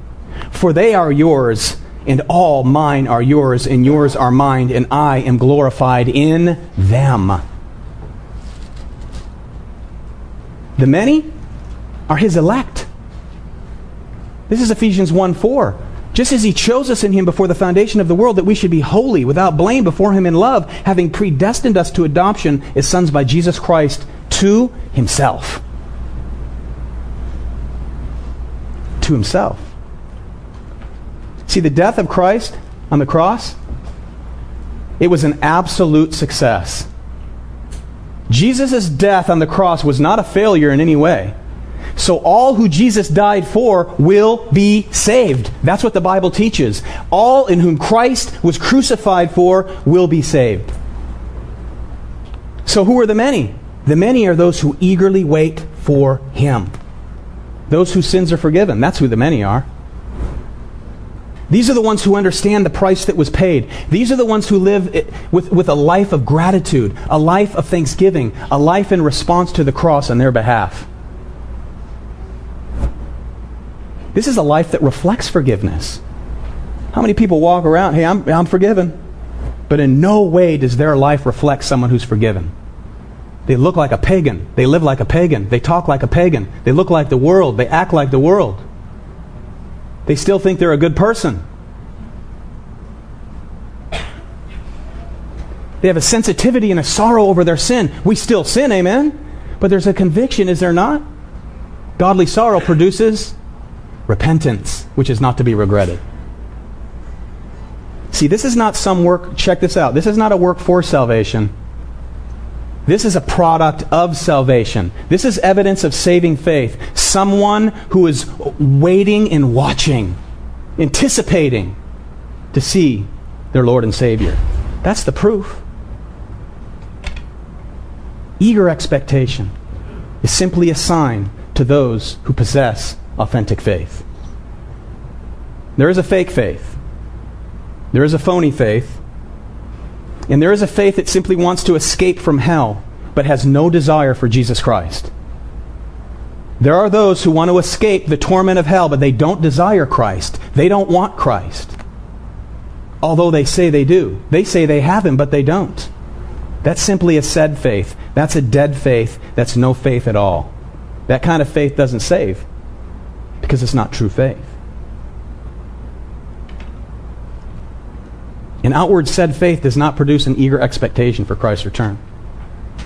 For they are yours, and all mine are yours, and yours are mine, and I am glorified in them. The many are his elect. This is Ephesians 1:4. Just as he chose us in him before the foundation of the world, that we should be holy, without blame, before him in love, having predestined us to adoption as sons by Jesus Christ to himself. To himself. See, the death of Christ on the cross, it was an absolute success. Jesus' death on the cross was not a failure in any way. So all who Jesus died for will be saved. That's what the Bible teaches. All in whom Christ was crucified for will be saved. So who are the many? The many are those who eagerly wait for him. Those whose sins are forgiven. That's who the many are. These are the ones who understand the price that was paid. These are the ones who live with a life of gratitude, a life of thanksgiving, a life in response to the cross on their behalf. This is a life that reflects forgiveness. How many people walk around, hey, I'm forgiven, but in no way does their life reflect someone who's forgiven. They look like a pagan. They live like a pagan. They talk like a pagan. They look like the world. They act like the world. They still think they're a good person. They have a sensitivity and a sorrow over their sin. We still sin, amen? But there's a conviction, is there not? Godly sorrow produces repentance, which is not to be regretted. See, this is not some work, check this out, this is not a work for salvation. This is a product of salvation. This is evidence of saving faith. Someone who is waiting and watching, anticipating to see their Lord and Savior. That's the proof. Eager expectation is simply a sign to those who possess authentic faith. There is a fake faith. There is a phony faith. And there is a faith that simply wants to escape from hell, but has no desire for Jesus Christ. There are those who want to escape the torment of hell, but they don't desire Christ. They don't want Christ. Although they say they do. They say they have him, but they don't. That's simply a said faith. That's a dead faith. That's no faith at all. That kind of faith doesn't save, because it's not true faith. An outward said faith does not produce an eager expectation for Christ's return.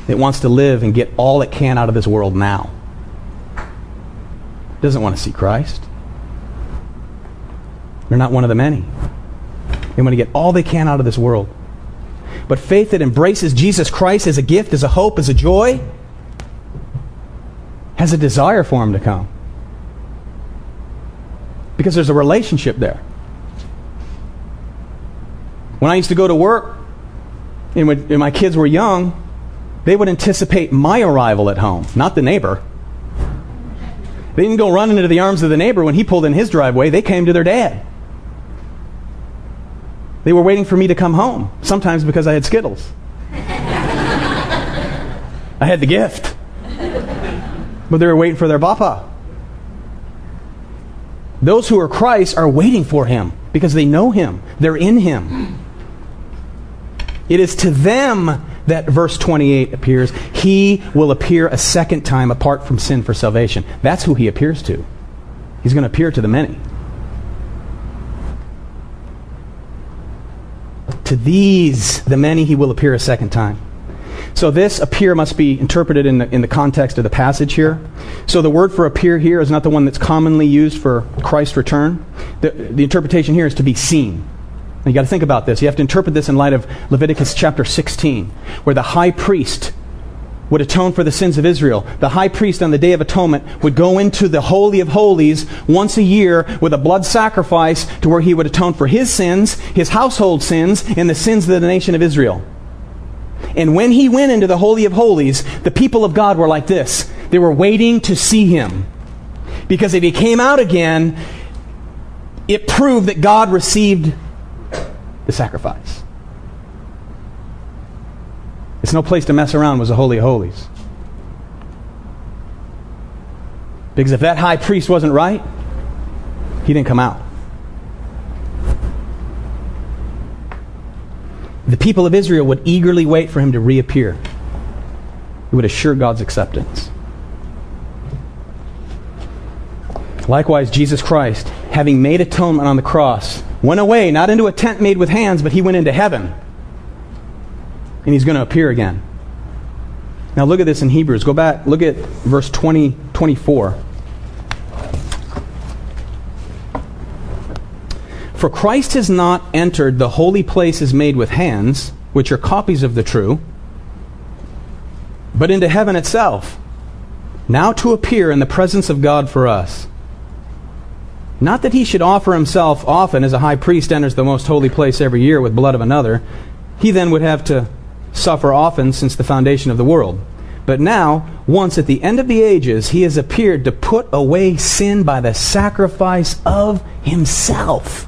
It wants to live and get all it can out of this world now. It doesn't want to see Christ. They're not one of the many. They want to get all they can out of this world. But faith that embraces Jesus Christ as a gift, as a hope, as a joy, has a desire for him to come. Because there's a relationship there. When I used to go to work, and when my kids were young, they would anticipate my arrival at home, not the neighbor. They didn't go running into the arms of the neighbor when he pulled in his driveway. They came to their dad. They were waiting for me to come home, sometimes because I had Skittles. I had the gift. But they were waiting for their papa. Those who are Christ are waiting for him because they know him. They're in him. It is to them that verse 28 appears. He will appear a second time apart from sin for salvation. That's who he appears to. He's going to appear to the many. To these, the many, he will appear a second time. So this appear must be interpreted in the context of the passage here. So the word for appear here is not the one that's commonly used for Christ's return. The interpretation here is to be seen. And you've got to think about this. You have to interpret this in light of Leviticus chapter 16, where the high priest would atone for the sins of Israel. The high priest on the Day of Atonement would go into the Holy of Holies once a year with a blood sacrifice to where he would atone for his sins, his household sins, and the sins of the nation of Israel. And when he went into the Holy of Holies, the people of God were like this. They were waiting to see him. Because if he came out again, it proved that God received the sacrifice. It's no place to mess around was the Holy of Holies. Because if that high priest wasn't right, he didn't come out. The people of Israel would eagerly wait for him to reappear. It would assure God's acceptance. Likewise, Jesus Christ, having made atonement on the cross, went away, not into a tent made with hands, but he went into heaven. And he's going to appear again. Now look at this in Hebrews. Go back, look at verse 24. For Christ has not entered the holy places made with hands, which are copies of the true, but into heaven itself, now to appear in the presence of God for us. Not that he should offer himself often as a high priest enters the most holy place every year with blood of another. He then would have to suffer often since the foundation of the world. But now, once at the end of the ages, he has appeared to put away sin by the sacrifice of himself.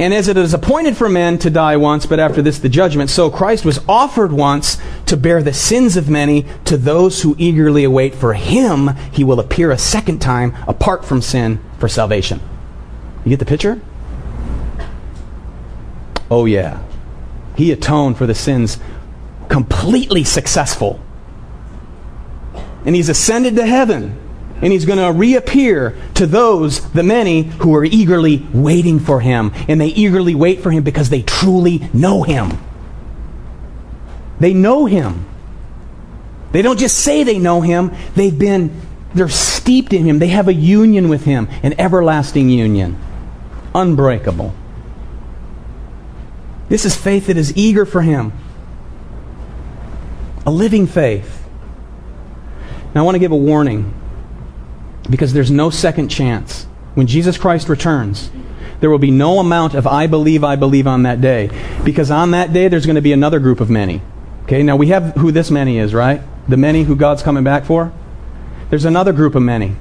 And as it is appointed for men to die once, but after this the judgment, so Christ was offered once to bear the sins of many. To those who eagerly await for him, he will appear a second time apart from sin for salvation. You get the picture? Oh yeah. He atoned for the sins, completely successful. And he's ascended to heaven. And he's going to reappear to those, the many, who are eagerly waiting for him. And they eagerly wait for him because they truly know him. They know him. They don't just say they know him. They're steeped in him. They have a union with him. An everlasting union. Unbreakable. This is faith that is eager for him. A living faith. Now I want to give a warning. Because there's no second chance. When Jesus Christ returns, there will be no amount of I believe on that day. Because on that day, there's going to be another group of many. Okay, now we have who this many is, right? The many who God's coming back for. There's another group of many.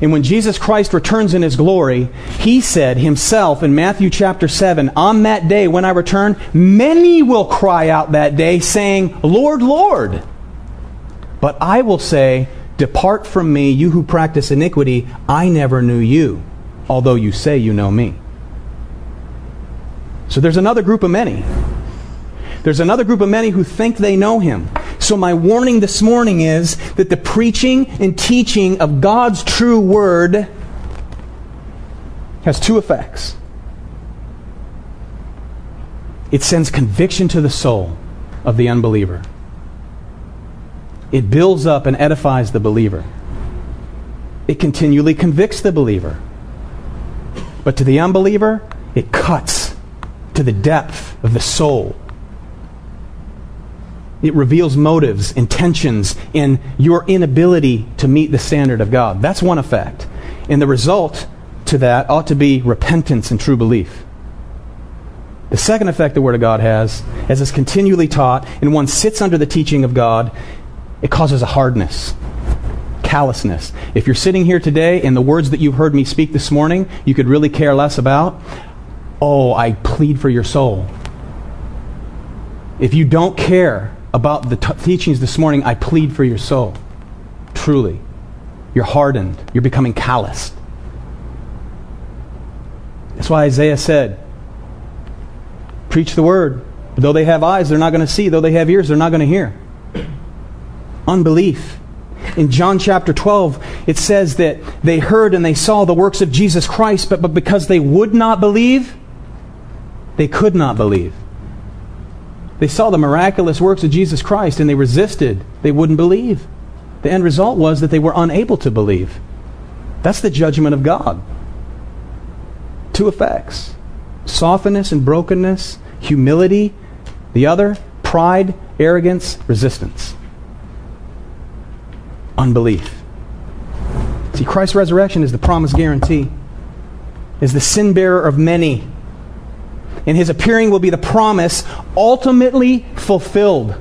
And when Jesus Christ returns in his glory, he said himself in Matthew chapter 7, on that day when I return, many will cry out that day saying, Lord, Lord. But I will say, depart from me, you who practice iniquity, I never knew you, although you say you know me. So there's another group of many. There's another group of many who think they know him. So my warning this morning is that the preaching and teaching of God's true word has two effects. It sends conviction to the soul of the unbeliever. It builds up and edifies the believer. It continually convicts the believer. But to the unbeliever, it cuts to the depth of the soul. It reveals motives, intentions, and your inability to meet the standard of God. That's one effect. And the result to that ought to be repentance and true belief. The second effect the Word of God has, as it's continually taught, and one sits under the teaching of God, it causes a hardness, callousness. If you're sitting here today and the words that you've heard me speak this morning, you could really care less about, oh, I plead for your soul. If you don't care about the teachings this morning, I plead for your soul. Truly. You're hardened. You're becoming calloused. That's why Isaiah said, preach the word. Though they have eyes, they're not going to see. Though they have ears, they're not going to hear. Unbelief. In John chapter 12, it says that they heard and they saw the works of Jesus Christ, but because they would not believe, they could not believe. They saw the miraculous works of Jesus Christ and they resisted. They wouldn't believe. The end result was that they were unable to believe. That's the judgment of God. Two effects. Softness and brokenness, humility. The other, pride, arrogance, resistance. Unbelief. See, Christ's resurrection is the promised guarantee. Is the sin bearer of many. in His appearing will be the promise ultimately fulfilled.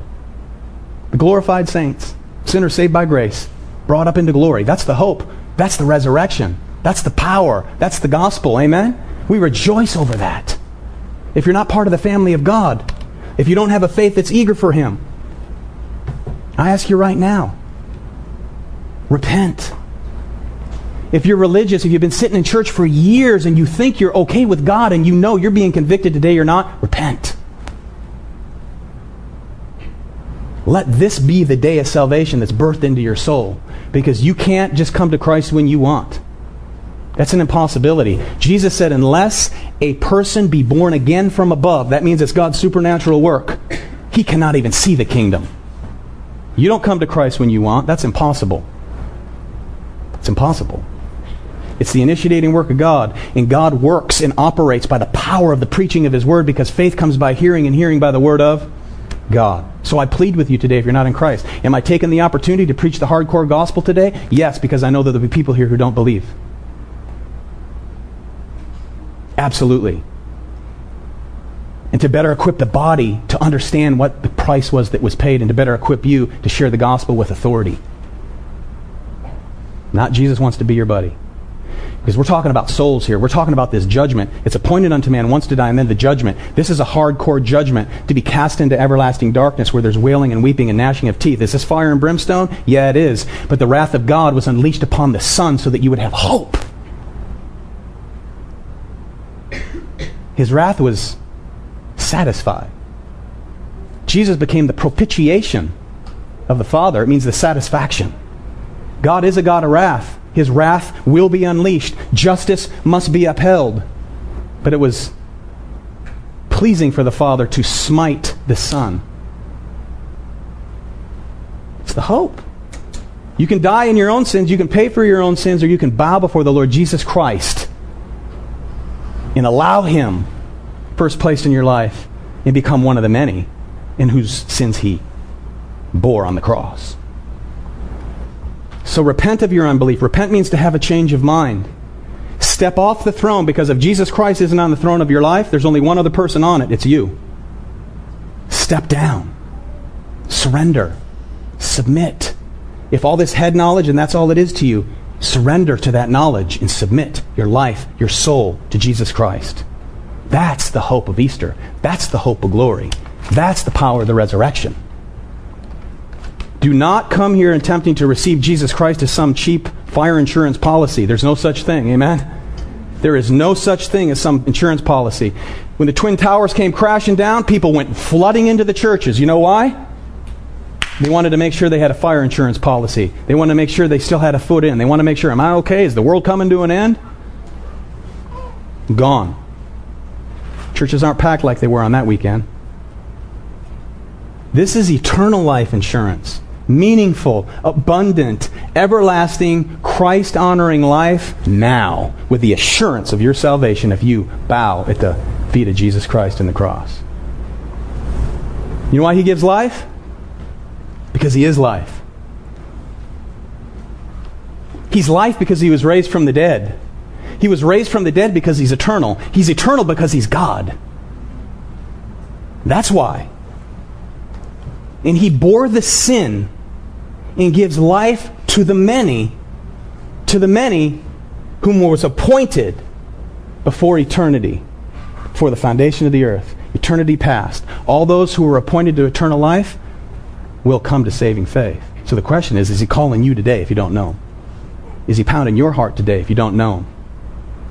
The glorified saints, sinners saved by grace, brought up into glory. That's the hope. That's the resurrection. That's the power. That's the gospel. Amen? We rejoice over that. If you're not part of the family of God, if you don't have a faith that's eager for Him, I ask you right now, repent. If you're religious, if you've been sitting in church for years and you think you're okay with God and you know you're being convicted today you're not, repent. Let this be the day of salvation that's birthed into your soul, because you can't just come to Christ when you want. That's an impossibility. Jesus said, unless a person be born again from above, that means it's God's supernatural work, he cannot even see the kingdom. You don't come to Christ when you want. That's impossible. It's impossible. It's the initiating work of God, and God works and operates by the power of the preaching of His Word, because faith comes by hearing and hearing by the Word of God. So I plead with you today, if you're not in Christ, am I taking the opportunity to preach the hardcore gospel today? Yes, because I know that there'll be people here who don't believe. Absolutely. And to better equip the body to understand what the price was that was paid, and to better equip you to share the gospel with authority. Not Jesus wants to be your buddy. Because we're talking about souls here. We're talking about this judgment. It's appointed unto man once to die, and then the judgment. This is a hardcore judgment, to be cast into everlasting darkness where there's wailing and weeping and gnashing of teeth. Is this fire and brimstone? Yeah, it is. But the wrath of God was unleashed upon the Son so that you would have hope. His wrath was satisfied. Jesus became the propitiation of the Father. It means the satisfaction. God is a God of wrath. His wrath will be unleashed. Justice must be upheld. But it was pleasing for the Father to smite the Son. It's the hope. You can die in your own sins, you can pay for your own sins, or you can bow before the Lord Jesus Christ and allow Him first place in your life and become one of the many in whose sins He bore on the cross. So repent of your unbelief. Repent means to have a change of mind. Step off the throne, because if Jesus Christ isn't on the throne of your life, there's only one other person on it. It's you. Step down. Surrender. Submit. If all this head knowledge, and that's all it is to you, surrender to that knowledge and submit your life, your soul to Jesus Christ. That's the hope of Easter. That's the hope of glory. That's the power of the resurrection. Do not come here attempting to receive Jesus Christ as some cheap fire insurance policy. There's no such thing. Amen? There is no such thing as some insurance policy. When the Twin Towers came crashing down, people went flooding into the churches. You know why? They wanted to make sure they had a fire insurance policy. They wanted to make sure they still had a foot in. They wanted to make sure, am I okay? Is the world coming to an end? Gone. Churches aren't packed like they were on that weekend. This is eternal life insurance. Meaningful, abundant, everlasting, Christ-honoring life now, with the assurance of your salvation if you bow at the feet of Jesus Christ in the cross. You know why He gives life? Because He is life. He's life because He was raised from the dead. He was raised from the dead because He's eternal. He's eternal because He's God. That's why. And He bore the sin and gives life to the many whom was appointed before eternity, before the foundation of the earth, eternity past. All those who were appointed to eternal life will come to saving faith. So the question is He calling you today if you don't know Him? Is He pounding your heart today if you don't know Him?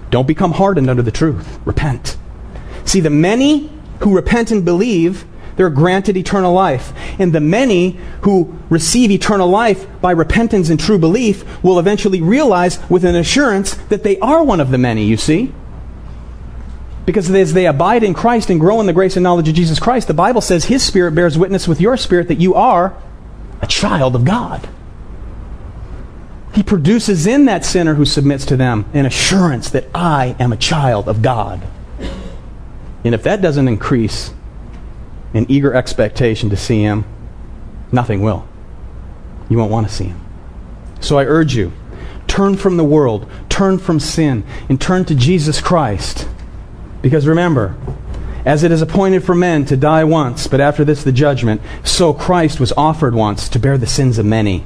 Don't become hardened under the truth. Repent. See, the many who repent and believe, they're granted eternal life. And the many who receive eternal life by repentance and true belief will eventually realize with an assurance that they are one of the many, you see. Because as they abide in Christ and grow in the grace and knowledge of Jesus Christ, the Bible says His Spirit bears witness with your spirit that you are a child of God. He produces in that sinner who submits to them an assurance that I am a child of God. And if that doesn't increase an eager expectation to see Him, nothing will. You won't want to see Him. So I urge you, turn from the world, turn from sin, and turn to Jesus Christ. Because remember, As it is appointed for men to die once, but after this the judgment, so Christ was offered once to bear the sins of many.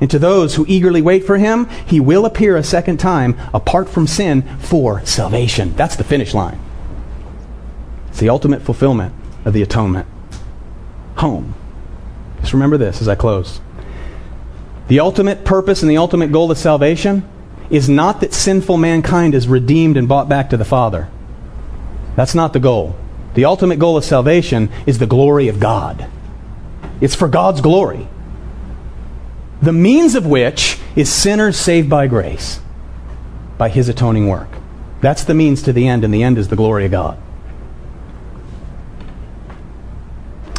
And to those who eagerly wait for Him, He will appear a second time, apart from sin, for salvation. That's the finish line. It's the ultimate fulfillment of the atonement. Home. Just remember this as I close. The ultimate purpose and the ultimate goal of salvation is not that sinful mankind is redeemed and brought back to the Father. That's not the goal. The ultimate goal of salvation is the glory of God. It's for God's glory. The means of which is sinners saved by grace, by His atoning work. That's the means to the end, and the end is the glory of God.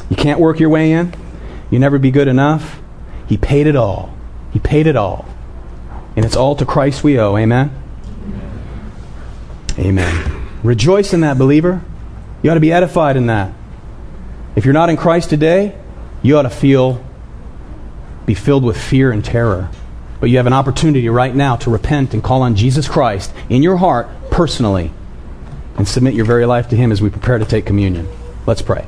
You can't work your way in. You'll never be good enough. He paid it all. He paid it all. And it's all to Christ we owe. Amen? Amen. Rejoice in that, believer. You ought to be edified in that. If you're not in Christ today, you ought to be filled with fear and terror. But you have an opportunity right now to repent and call on Jesus Christ in your heart, personally, and submit your very life to Him as we prepare to take communion. Let's pray.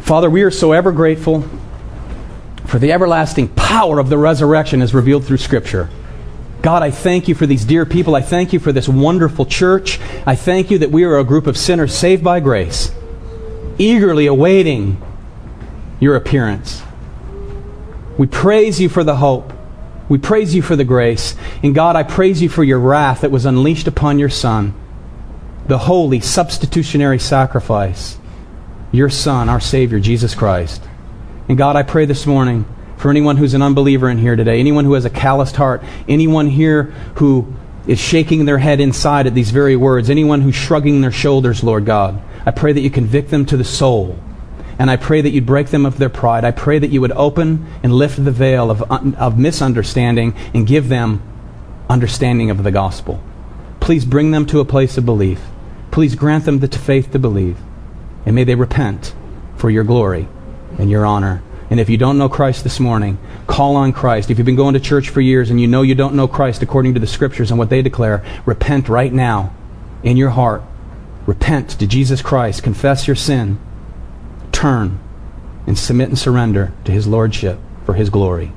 Father, we are so ever grateful for the everlasting power of the resurrection as revealed through Scripture. God, I thank You for these dear people. I thank You for this wonderful church. I thank You that we are a group of sinners saved by grace, eagerly awaiting Your appearance. We praise You for the hope. We praise You for the grace. And God, I praise You for Your wrath that was unleashed upon Your Son, the holy substitutionary sacrifice, Your Son, our Savior, Jesus Christ. And God, I pray this morning for anyone who's an unbeliever in here today, anyone who has a calloused heart, anyone here who is shaking their head inside at these very words, anyone who's shrugging their shoulders, Lord God, I pray that You convict them to the soul. And I pray that You'd break them of their pride. I pray that You would open and lift the veil of misunderstanding and give them understanding of the gospel. Please bring them to a place of belief. Please grant them the faith to believe. And may they repent for Your glory and Your honor. And if you don't know Christ this morning, call on Christ. If you've been going to church for years and you know you don't know Christ according to the Scriptures and what they declare, repent right now in your heart. Repent to Jesus Christ. Confess your sin. Turn and submit and surrender to His lordship for His glory.